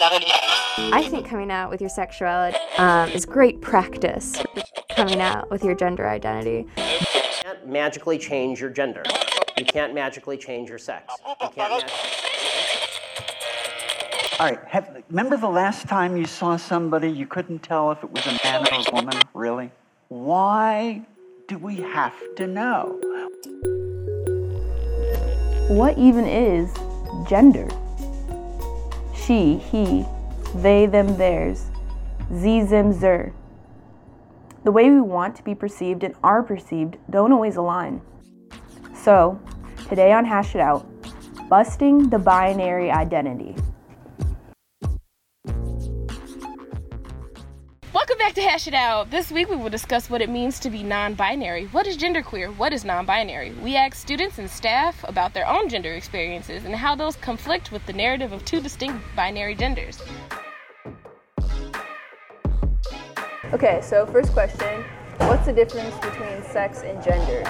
I think coming out with your sexuality is great practice. Coming out with your gender identity. You can't magically change your gender. You can't magically change your sex. You can't All right, remember the last time you saw somebody, you couldn't tell if it was a man or a woman, really? Why do we have to know? What even is gender? She, he, they, them, theirs, ze, zim, zer. The way we want to be perceived and are perceived don't always align. So, today on Hash It Out, busting the binary identity. Welcome back to Hash It Out. This week we will discuss what it means to be non-binary. What is genderqueer? What is non-binary? We ask students and staff about their own gender experiences and how those conflict with the narrative of two distinct binary genders. Okay, so first question, what's the difference between sex and gender?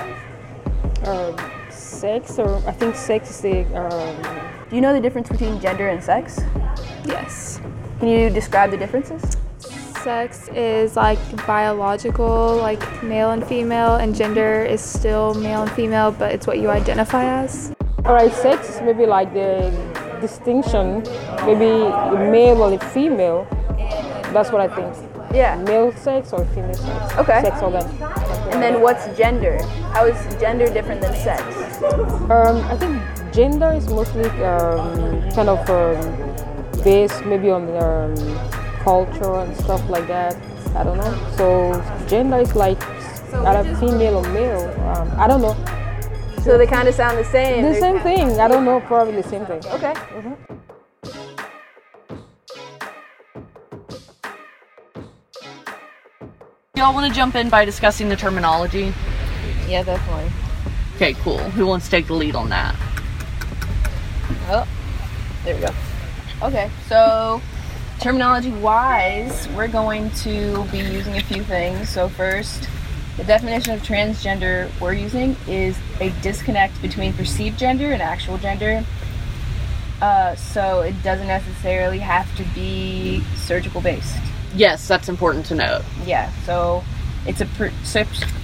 Do you know the difference between gender and sex? Yes. Can you describe the differences? Sex is like biological, like male and female, and gender is still male and female, but it's what you identify as. Alright, sex is maybe like the distinction, maybe the male or the female. That's what I think. Yeah. Male sex or female sex. Okay. Sex organ. And then what's gender? How is gender different than sex? I think gender is mostly based maybe on the culture and stuff like that. I don't know. So gender is like either female or male. I don't know. So they kind of sound the same. The same thing. I don't know. Probably the same thing. Okay. Mm-hmm. Y'all want to jump in by discussing the terminology? Yeah, definitely. Okay, cool. Who wants to take the lead on that? Oh, there we go. Okay, so terminology-wise, we're going to be using a few things. So first, the definition of transgender we're using is a disconnect between perceived gender and actual gender. So it doesn't necessarily have to be surgical-based. Yes, that's important to note. Yeah, so it's a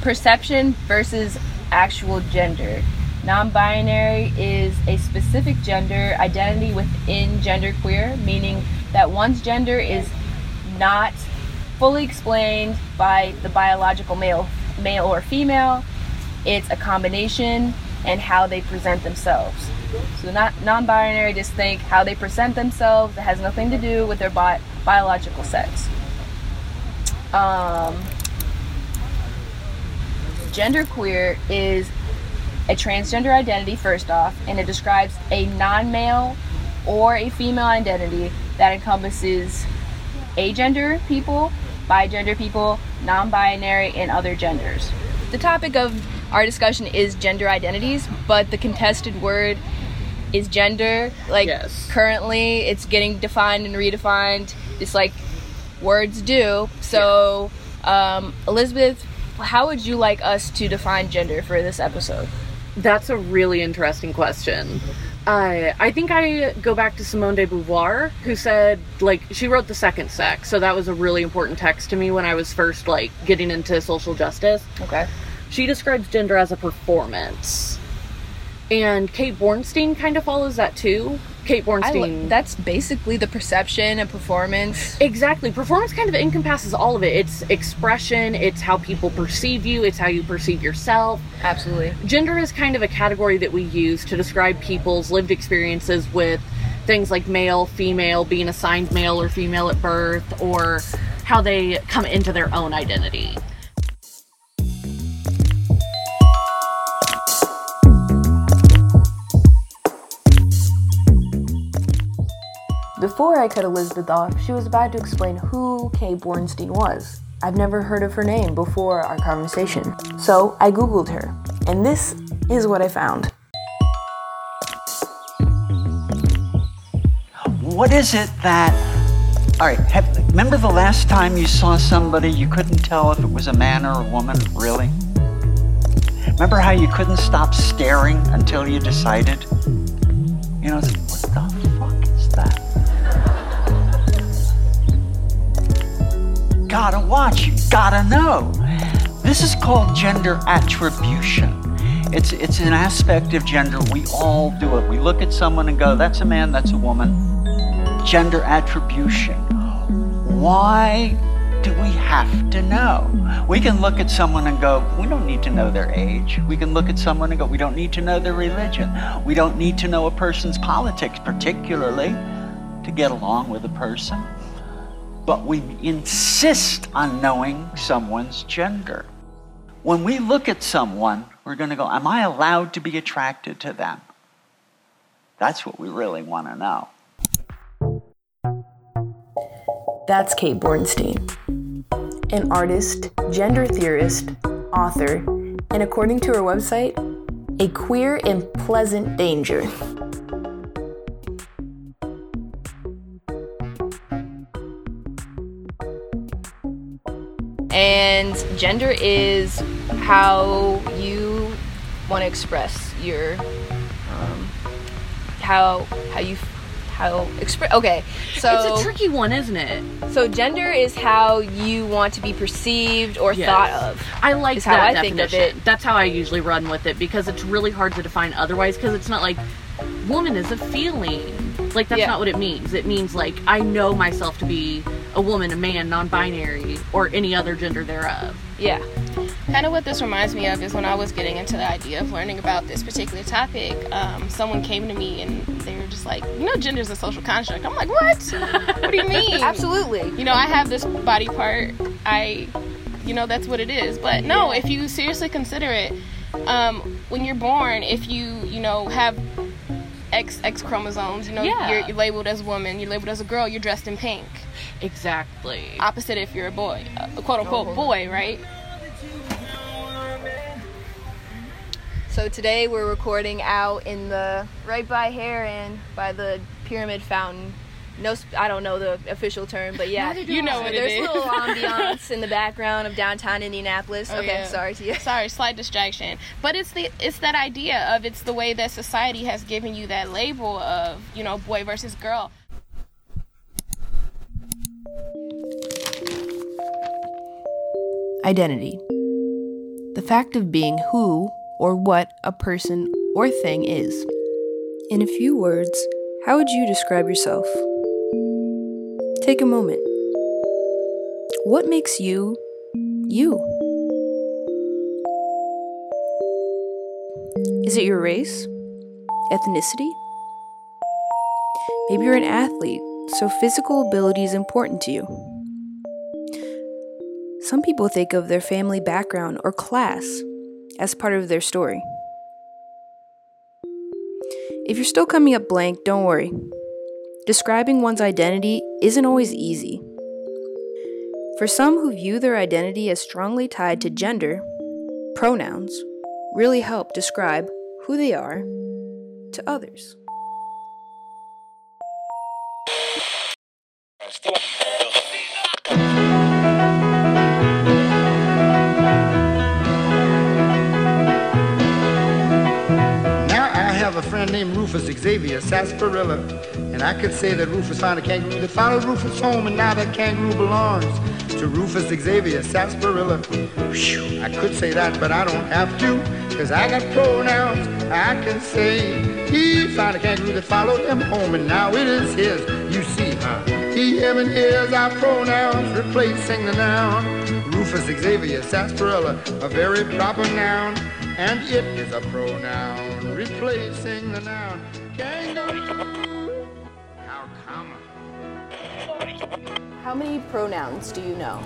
perception versus actual gender. Non-binary is a specific gender identity within genderqueer, meaning that one's gender is not fully explained by the biological male or female. It's a combination and how they present themselves. So non-binary, just think how they present themselves. It has nothing to do with their biological sex. Genderqueer is a transgender identity, first off, and it describes a non-male or a female identity that encompasses agender people, bigender people, non-binary, and other genders. The topic of our discussion is gender identities, but the contested word is gender. Like, yes. Currently, it's getting defined and redefined, just like words do. So, Elizabeth, how would you like us to define gender for this episode? That's a really interesting question. I think I go back to Simone de Beauvoir, who said, she wrote The Second Sex, so that was a really important text to me when I was first, getting into social justice. Okay. She describes gender as a performance. And Kate Bornstein kind of follows that too. Kate Bornstein. That's basically the perception and performance. Exactly. Performance kind of encompasses all of it. It's expression, it's how people perceive you, it's how you perceive yourself. Absolutely. Gender is kind of a category that we use to describe people's lived experiences with things like male, female, being assigned male or female at birth, or how they come into their own identity. Before I cut Elizabeth off, she was about to explain who Kay Bornstein was. I've never heard of her name before our conversation, so I Googled her, and this is what I found. What is it that... All right, remember the last time you saw somebody, you couldn't tell if it was a man or a woman, really? Remember how you couldn't stop staring until you decided? You know, what the fuck is that? watch, you gotta know. This is called gender attribution. It's an aspect of gender. We all do it. We look at someone and go, that's a man, that's a woman. Gender attribution. Why do we have to know? We can look at someone and go, we don't need to know their age. We can look at someone and go, we don't need to know their religion. We don't need to know a person's politics, particularly, to get along with a person. But we insist on knowing someone's gender. When we look at someone, we're going to go, am I allowed to be attracted to them? That's what we really want to know. That's Kate Bornstein, an artist, gender theorist, author, and according to her website, a queer and pleasant danger. And gender is how you want to express your, okay, so it's a tricky one, isn't it? So gender is how you want to be perceived or thought of. I like that how I definition. Think of it. That's how I usually run with it, because it's really hard to define otherwise, because it's not like woman is a feeling. Like, that's not what it means. It means, like, I know myself to be a woman, a man, non-binary, or any other gender thereof. Yeah. Kind of what this reminds me of is when I was getting into the idea of learning about this particular topic, someone came to me and they were just like, you know, gender is a social construct. I'm like, what? What do you mean? Absolutely. You know, I have this body part. That's what it is. But no, if you seriously consider it, when you're born, if you have X chromosomes, you're labeled as a woman, you're labeled as a girl, you're dressed in pink. Exactly. Opposite if you're a boy, a quote-unquote boy, right? So today we're recording out in the, right by Heron, by the Pyramid Fountain. No, I don't know the official term, but yeah. You know what it is. There's a little ambiance in the background of downtown Indianapolis. Oh, okay, yeah. Sorry to you. Sorry, slight distraction. But it's that idea of it's the way that society has given you that label of, boy versus girl. Identity. The fact of being who or what a person or thing is. In a few words, how would you describe yourself? Take a moment. What makes you, you? Is it your race? Ethnicity? Maybe you're an athlete, so physical ability is important to you. Some people think of their family background or class as part of their story. If you're still coming up blank, don't worry. Describing one's identity isn't always easy. For some who view their identity as strongly tied to gender, pronouns really help describe who they are to others. Named Rufus Xavier Sarsaparilla, and I could say that Rufus found a kangaroo that followed Rufus home, and now that kangaroo belongs to Rufus Xavier Sarsaparilla. Whew, I could say that, but I don't have to, because I got pronouns. I can say he found a kangaroo that followed him home, and now it is his. You see, he, him, and his are pronouns replacing the noun. Rufus Xavier Sarsaparilla, a very proper noun, and it is a pronoun replacing the noun. Kangaroo. How common. How many pronouns do you know?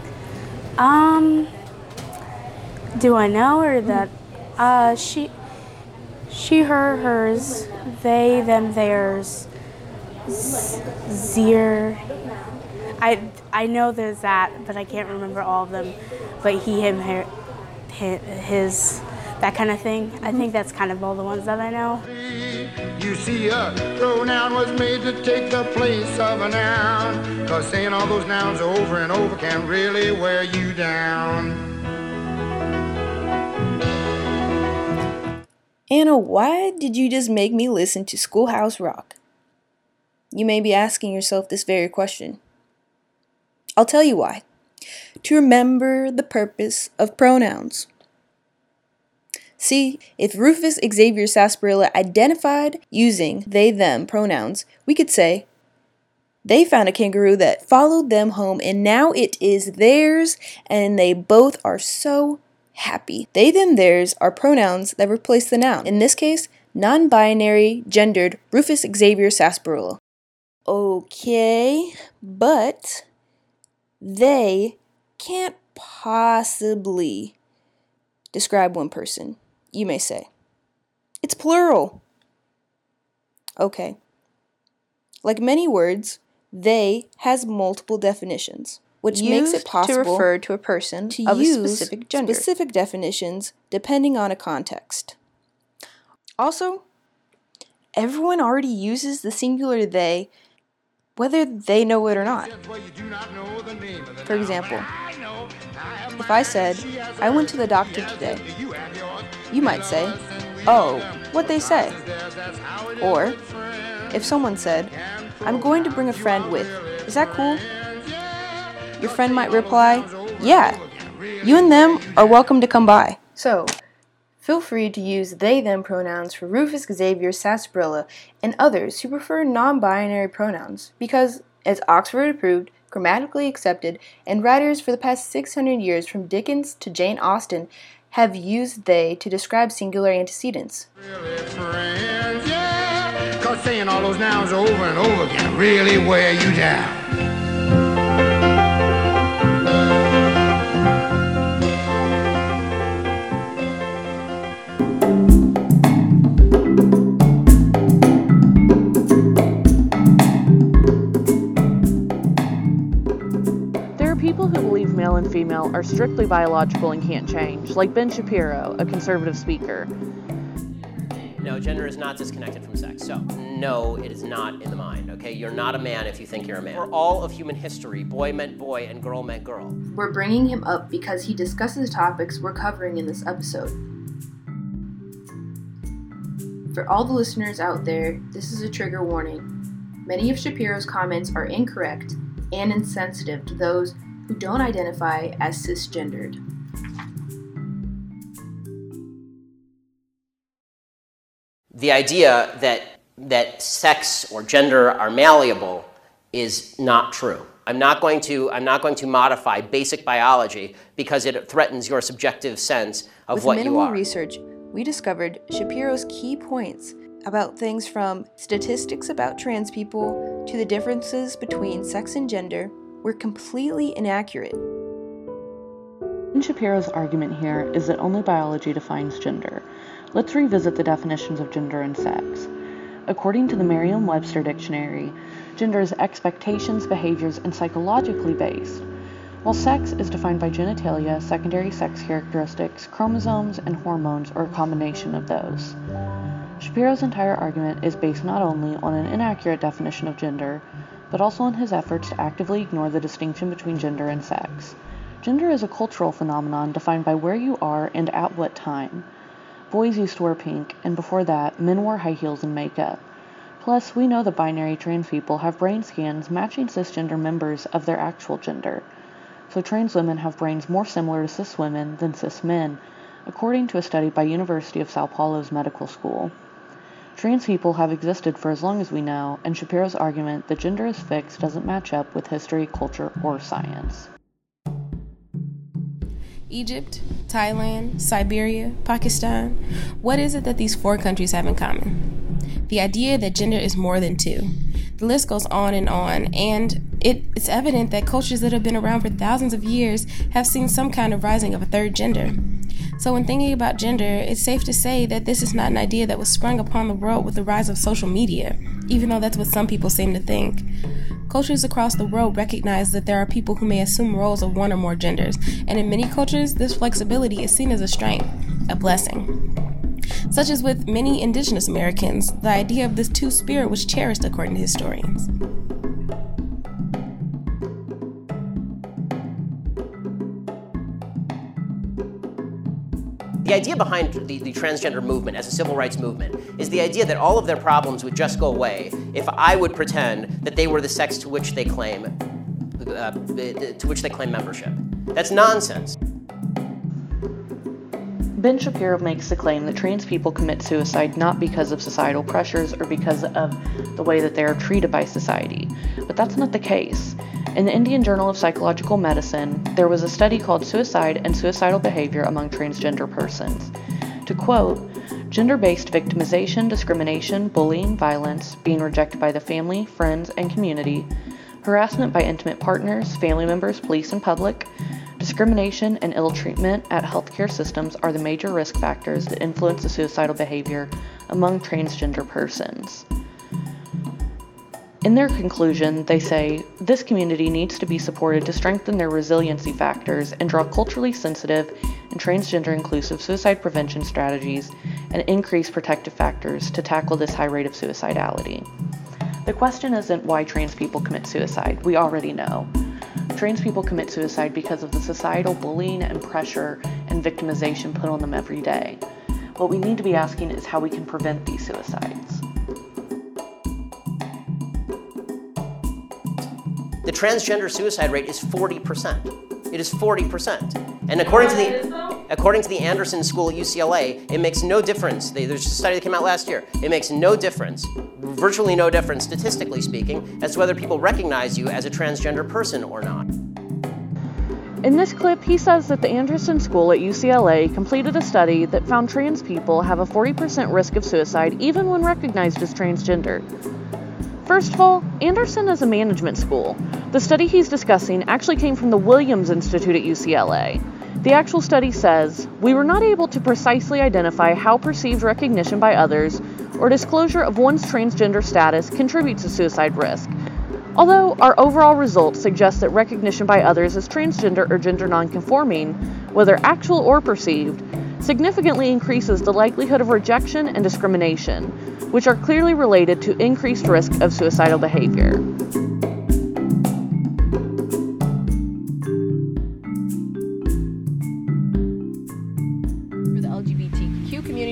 Do I know or that? She, her, hers, they, them, theirs, zir. I know there's that, but I can't remember all of them. But he, him, her, his. That kind of thing. I think that's kind of all the ones that I know. You see, a pronoun was made to take the place of a noun, because saying all those nouns over and over can really wear you down. Anna, why did you just make me listen to Schoolhouse Rock? You may be asking yourself this very question. I'll tell you why. to remember the purpose of pronouns. See, if Rufus Xavier Sarsaparilla identified using they/them pronouns, we could say, they found a kangaroo that followed them home and now it is theirs and they both are so happy. They, them, theirs are pronouns that replace the noun. In this case, non-binary, gendered Rufus Xavier Sarsaparilla. Okay, but they can't possibly describe one person, you may say. It's plural. Okay. Like many words, they has multiple definitions, which makes it possible to refer to a person of a specific gender. Specific definitions depending on a context. Also, everyone already uses the singular they, whether they know it or not. For example, if I said, I went to the doctor today, you might say, oh, what they say. Or, if someone said, I'm going to bring a friend with, is that cool? Your friend might reply, yeah, you and them are welcome to come by. So, feel free to use they, them pronouns for Rufus Xavier Sarsaparilla and others who prefer non-binary pronouns because it's Oxford approved, grammatically accepted, and writers for the past 600 years from Dickens to Jane Austen have used they to describe singular antecedents. Cause saying all those nouns over and over can really wear you down. There are people who believe male and female are strictly biological and can't change, like Ben Shapiro, a conservative speaker. No, gender is not disconnected from sex. So, no, it is not in the mind, okay? You're not a man if you think you're a man. For all of human history, boy meant boy and girl meant girl. We're bringing him up because he discusses topics we're covering in this episode. For all the listeners out there, this is a trigger warning. Many of Shapiro's comments are incorrect and insensitive to those who don't identify as cisgendered. The idea that sex or gender are malleable is not true. I'm not going to modify basic biology because it threatens your subjective sense of what you are. With minimal research, we discovered Shapiro's key points about things from statistics about trans people to the differences between sex and gender were completely inaccurate. Ben Shapiro's argument here is that only biology defines gender. Let's revisit the definitions of gender and sex. According to the Merriam-Webster dictionary, gender is expectations, behaviors, and psychologically based, while sex is defined by genitalia, secondary sex characteristics, chromosomes, and hormones, or a combination of those. Shapiro's entire argument is based not only on an inaccurate definition of gender, but also on his efforts to actively ignore the distinction between gender and sex. Gender is a cultural phenomenon defined by where you are and at what time. Boys used to wear pink, and before that, men wore high heels and makeup. Plus, we know that binary trans people have brain scans matching cisgender members of their actual gender. So trans women have brains more similar to cis women than cis men, according to a study by University of Sao Paulo's medical school. Trans people have existed for as long as we know, and Shapiro's argument that gender is fixed doesn't match up with history, culture, or science. Egypt, Thailand, Siberia, Pakistan. What is it that these four countries have in common? The idea that gender is more than two. The list goes on, and it's evident that cultures that have been around for thousands of years have seen some kind of rising of a third gender. So when thinking about gender, it's safe to say that this is not an idea that was sprung upon the world with the rise of social media, even though that's what some people seem to think. Cultures across the world recognize that there are people who may assume roles of one or more genders, and in many cultures, this flexibility is seen as a strength, a blessing. Such as with many indigenous Americans, the idea of this two-spirit was cherished according to historians. The idea behind the transgender movement as a civil rights movement is the idea that all of their problems would just go away if I would pretend that they were the sex to which they claim to which they claim membership. That's nonsense. Ben Shapiro makes the claim that trans people commit suicide not because of societal pressures or because of the way that they are treated by society, but that's not the case. In the Indian Journal of Psychological Medicine, there was a study called Suicide and Suicidal Behavior Among Transgender Persons. To quote, "Gender-based victimization, discrimination, bullying, violence, being rejected by the family, friends, and community, harassment by intimate partners, family members, police, and public, discrimination and ill treatment at healthcare systems are the major risk factors that influence the suicidal behavior among transgender persons." In their conclusion, they say, this community needs to be supported to strengthen their resiliency factors and draw culturally sensitive and transgender-inclusive suicide prevention strategies and increase protective factors to tackle this high rate of suicidality. The question isn't why trans people commit suicide. We already know. Trans people commit suicide because of the societal bullying and pressure and victimization put on them every day. What we need to be asking is how we can prevent these suicides. The transgender suicide rate is 40%. It is 40%. And according to the Anderson School at UCLA, it makes no difference. There's a study that came out last year. It makes no difference, virtually no difference, statistically speaking, as to whether people recognize you as a transgender person or not. In this clip, he says that the Anderson School at UCLA completed a study that found trans people have a 40% risk of suicide even when recognized as transgender. First of all, Anderson is a management school. The study he's discussing actually came from the Williams Institute at UCLA. The actual study says, we were not able to precisely identify how perceived recognition by others or disclosure of one's transgender status contributes to suicide risk, although our overall results suggest that recognition by others as transgender or gender nonconforming, whether actual or perceived, significantly increases the likelihood of rejection and discrimination, which are clearly related to increased risk of suicidal behavior.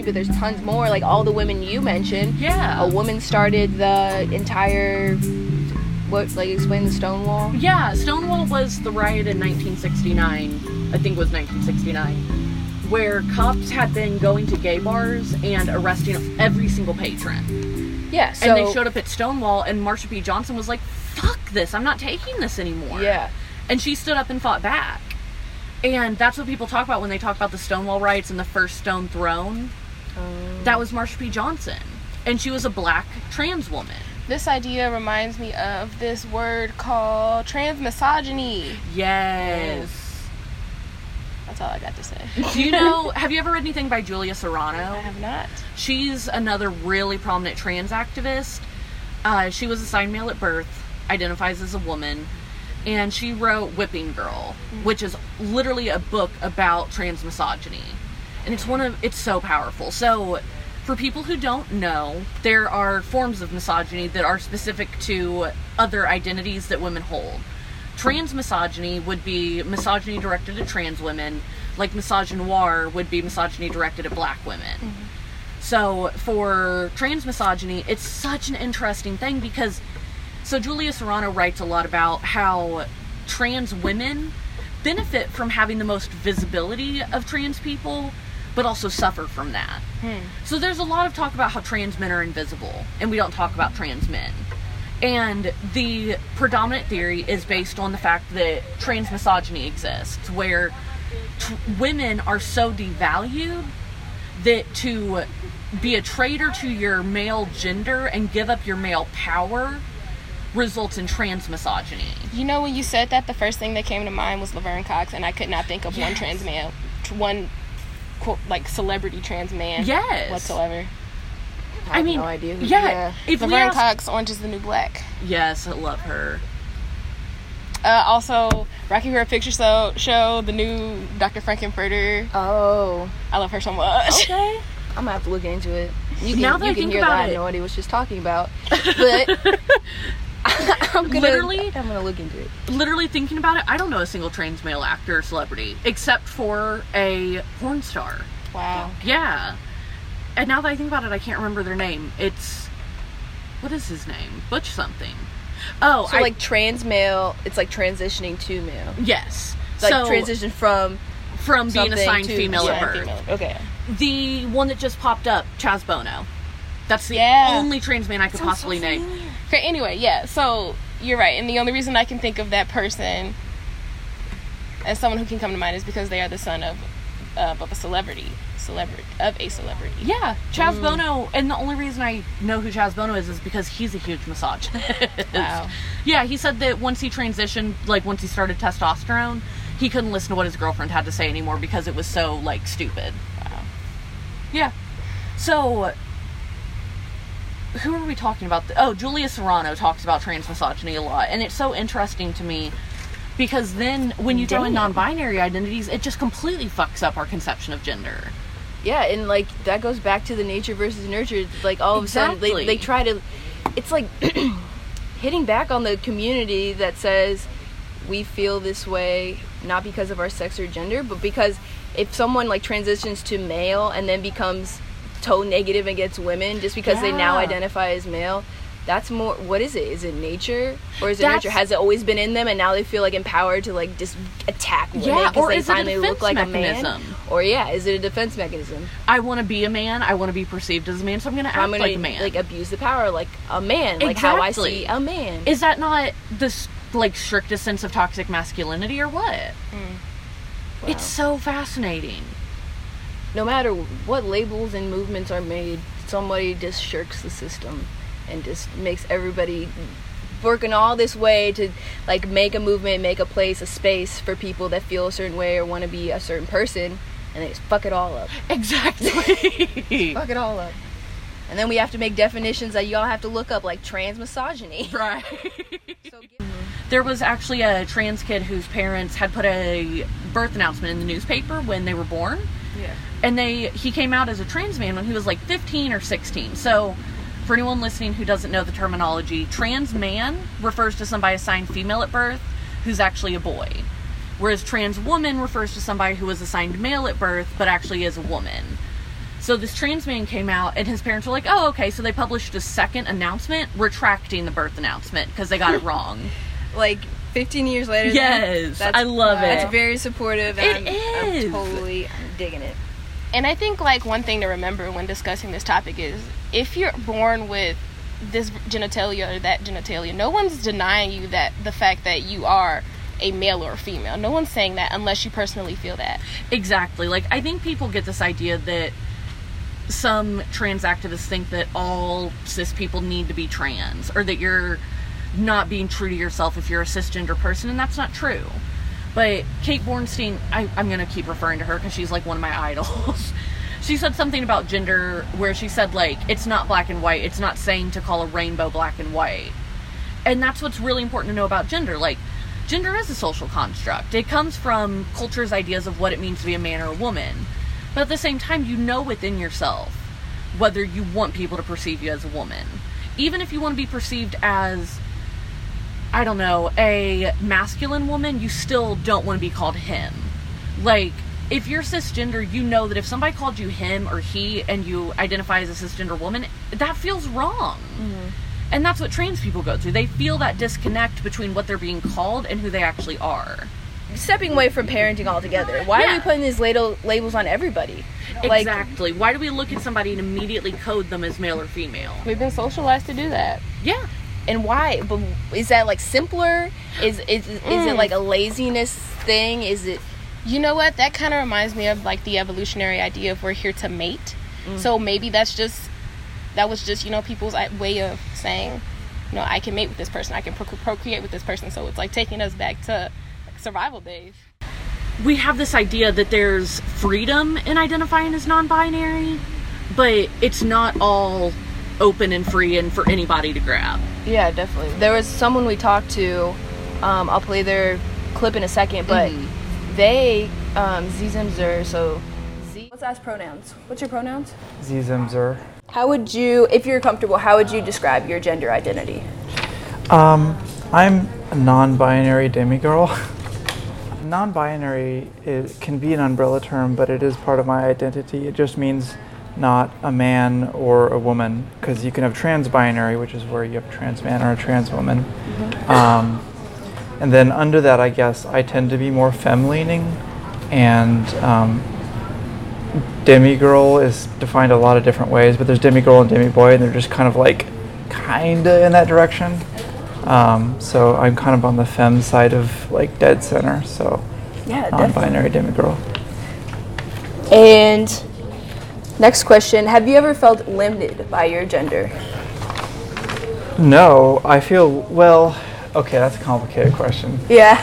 But there's tons more, like all the women you mentioned. Yeah. A woman started the entire, explain the Stonewall? Yeah, Stonewall was the riot in 1969, I think it was 1969, where cops had been going to gay bars and arresting every single patron. Yeah, so... And they showed up at Stonewall, and Marsha P. Johnson was like, fuck this, I'm not taking this anymore. Yeah. And she stood up and fought back. And that's what people talk about when they talk about the Stonewall riots and the first stone thrown. That was Marsha P. Johnson, and she was a black trans woman. This idea reminds me of this word called transmisogyny. Yes. That's all I got to say. Do you know, have you ever read anything by Julia Serano? I have not. She's another really prominent trans activist. She was assigned male at birth, identifies as a woman, and she wrote Whipping Girl, which is literally a book about transmisogyny. And it's so powerful. So for people who don't know, there are forms of misogyny that are specific to other identities that women hold. Transmisogyny would be misogyny directed at trans women, like misogynoir would be misogyny directed at black women. Mm-hmm. So for transmisogyny, it's such an interesting thing because, so Julia Serano writes a lot about how trans women benefit from having the most visibility of trans people, but also suffer from that. So there's a lot of talk about how trans men are invisible, and we don't talk about trans men. And the predominant theory is based on the fact that trans misogyny exists, where women are so devalued that to be a traitor to your male gender and give up your male power results in trans misogyny. You know, when you said that, the first thing that came to mind was Laverne Cox, and I could not think of one trans male, one quote, like celebrity trans man whatsoever. I mean, no idea. If Laverne Cox, Orange is the New Black. Yes, I love her. Also, Rocky Horror Picture Show, the new Dr. Frankenfurter. Oh, I love her so much. Okay, I'm gonna have to look into it. I have no idea what she's talking about, but. I'm gonna look into it. Literally thinking about it, I don't know a single trans male actor or celebrity except for a porn star. Wow. Yeah. And now that I think about it, I can't remember their name. What is his name? Butch something. Oh, so like trans male, it's like transitioning to male. Yes. Like so, transition from being assigned female at birth. Female. Okay. The one that just popped up, Chaz Bono. That's the only trans man I could possibly name. Okay, anyway, yeah, so you're right. And the only reason I can think of that person as someone who can come to mind is because they are the son of a celebrity. Yeah, Chaz Bono. And the only reason I know who Chaz Bono is because he's a huge misogynist. Wow. Yeah, he said that once he transitioned, like once he started testosterone, he couldn't listen to what his girlfriend had to say anymore because it was so, like, stupid. Wow. Yeah. So, who are we talking about? Julia Serano talks about trans misogyny a lot, and it's so interesting to me because then when you throw in non-binary identities, it just completely fucks up our conception of gender. Yeah, and, like, that goes back to the nature versus nurture. Like, all of a sudden, they try to... It's like hitting back on the community that says we feel this way not because of our sex or gender, but because if someone, like, transitions to male and then becomes toe negative against women just because they now identify as male, that's more, what is it? Is it nature? Or is it nurture? Has it always been in them and now they feel, like, empowered to, like, just attack women because they finally look like a man? Or, yeah, is it a defense mechanism? I want to be a man. I want to be perceived as a man, so I'm going to act like a man. Like, abuse the power like a man. Like, how I see a man. Is that not the, like, strictest sense of toxic masculinity or what? Wow. It's so fascinating. No matter what labels and movements are made, somebody just shirks the system and just makes everybody working all this way to, like, make a movement, make a place, a space for people that feel a certain way or want to be a certain person, and they just fuck it all up. Exactly. Fuck it all up. And then we have to make definitions that y'all have to look up, like trans misogyny. Right. There was actually a trans kid whose parents had put a birth announcement in the newspaper when they were born. Yeah. And he came out as a trans man when he was like 15 or 16. So, for anyone listening who doesn't know the terminology, trans man refers to somebody assigned female at birth who's actually a boy. Whereas trans woman refers to somebody who was assigned male at birth but actually is a woman. So this trans man came out and his parents were like, oh, okay. So they published a second announcement retracting the birth announcement because they got it wrong. Like 15 years later. Yes. I love it. It's very supportive. And I'm totally digging it. And I think, like, one thing to remember when discussing this topic is if you're born with this genitalia or that genitalia, no one's denying you that the fact that you are a male or a female. No one's saying that unless you personally feel that. Exactly. Like, I think people get this idea that some trans activists think that all cis people need to be trans or that you're not being true to yourself if you're a cisgender person, and that's not true. But Kate Bornstein, I'm going to keep referring to her because she's, like, one of my idols. She said something about gender where she said, like, it's not black and white. It's not saying to call a rainbow black and white. And that's what's really important to know about gender. Like, gender is a social construct. It comes from culture's ideas of what it means to be a man or a woman. But at the same time, you know within yourself whether you want people to perceive you as a woman. Even if you want to be perceived as, I don't know, a masculine woman, you still don't want to be called him. Like, if you're cisgender, you know that if somebody called you him or he and you identify as a cisgender woman, that feels wrong. Mm-hmm. And that's what trans people go through. They feel that disconnect between what they're being called and who they actually are. Stepping away from parenting altogether. Why are we putting these labels on everybody? Exactly. Like, why do we look at somebody and immediately code them as male or female? We've been socialized to do that. Yeah. And why? But is that, like, simpler? Is it, like, a laziness thing? Is it... You know what? That kind of reminds me of, like, the evolutionary idea of we're here to mate. Mm. So maybe that was just, you know, people's way of saying, you know, I can mate with this person. I can procreate with this person. So it's, like, taking us back to, like, survival days. We have this idea that there's freedom in identifying as non-binary, but it's not all open and free and for anybody to grab. Yeah, definitely. There was someone we talked to, I'll play their clip in a second, but they, sie, zim, zer, so sie. Let's ask pronouns. What's your pronouns? Sie, zim, zer. How would you, if you're comfortable, how would you describe your gender identity? I'm a non-binary demigirl. Non-binary, it can be an umbrella term, but it is part of my identity. It just means not a man or a woman, because you can have trans-binary, which is where you have a trans man or a trans woman. Mm-hmm. And then under that, I guess, I tend to be more femme-leaning, and demigirl is defined a lot of different ways, but there's demigirl and demiboy, and they're just kind of like, kinda in that direction. So I'm kind of on the femme side of like dead center, so yeah, non-binary demigirl. And next question, have you ever felt limited by your gender? No, I feel, well, okay, that's a complicated question. Yeah.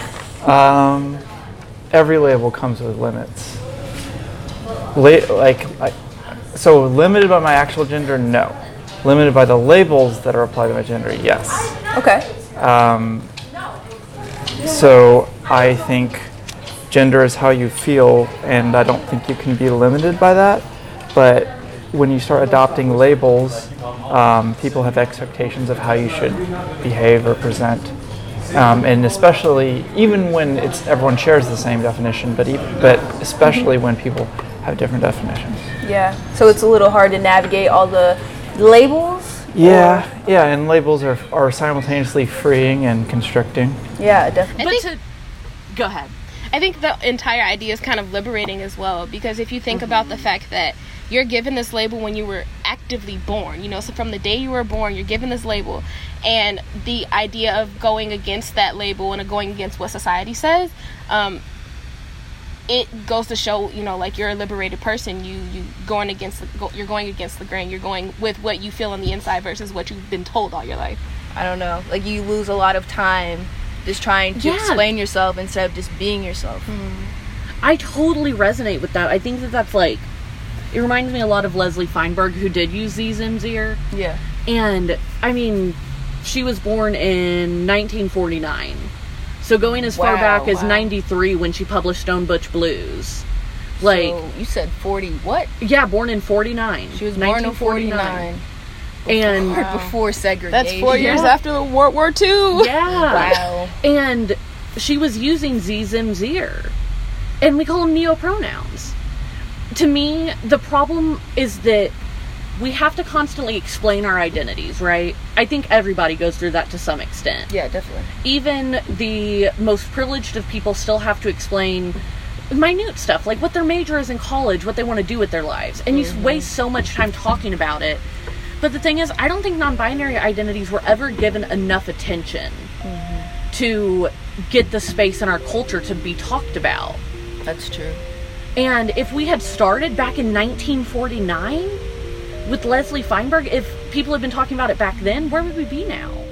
Every label comes with limits. So limited by my actual gender, no. Limited by the labels that are applied to my gender, yes. Okay. So I think gender is how you feel, and I don't think you can be limited by that. But when you start adopting labels, people have expectations of how you should behave or present. And especially, even when it's everyone shares the same definition, but especially when people have different definitions. Yeah, so it's a little hard to navigate all the labels? Yeah, and labels are simultaneously freeing and constricting. Yeah, definitely. Go ahead. I think the entire idea is kind of liberating as well, because if you think mm-hmm. about the fact that you're given this label when you were actively born, you know, so from the day you were born, you're given this label, and the idea of going against that label and going against what society says, it goes to show, you know, like, you're a liberated person. You're going against the grain. You're going with what you feel on the inside versus what you've been told all your life. I don't know. Like, you lose a lot of time just trying to explain yourself instead of just being yourself. Mm. I totally resonate with that. I think that's like, it reminds me a lot of Leslie Feinberg, who did use these Zimzier. Yeah. And, I mean, she was born in 1949. So going as far back as 93 when she published Stone Butch Blues. Like, so you said 40 what? Yeah, born in 49. She was born in 49. And before segregation. That's 4 years after the World War II. Yeah. Wow. And she was using ze, zim, zir. And we call them neopronouns. To me, the problem is that we have to constantly explain our identities, right? I think everybody goes through that to some extent. Yeah, definitely. Even the most privileged of people still have to explain minute stuff, like what their major is in college, what they want to do with their lives. And mm-hmm. you waste so much time talking about it. But the thing is, I don't think non-binary identities were ever given enough attention mm-hmm. to get the space in our culture to be talked about. That's true. And if we had started back in 1949... with Leslie Feinberg, if people had been talking about it back then, where would we be now?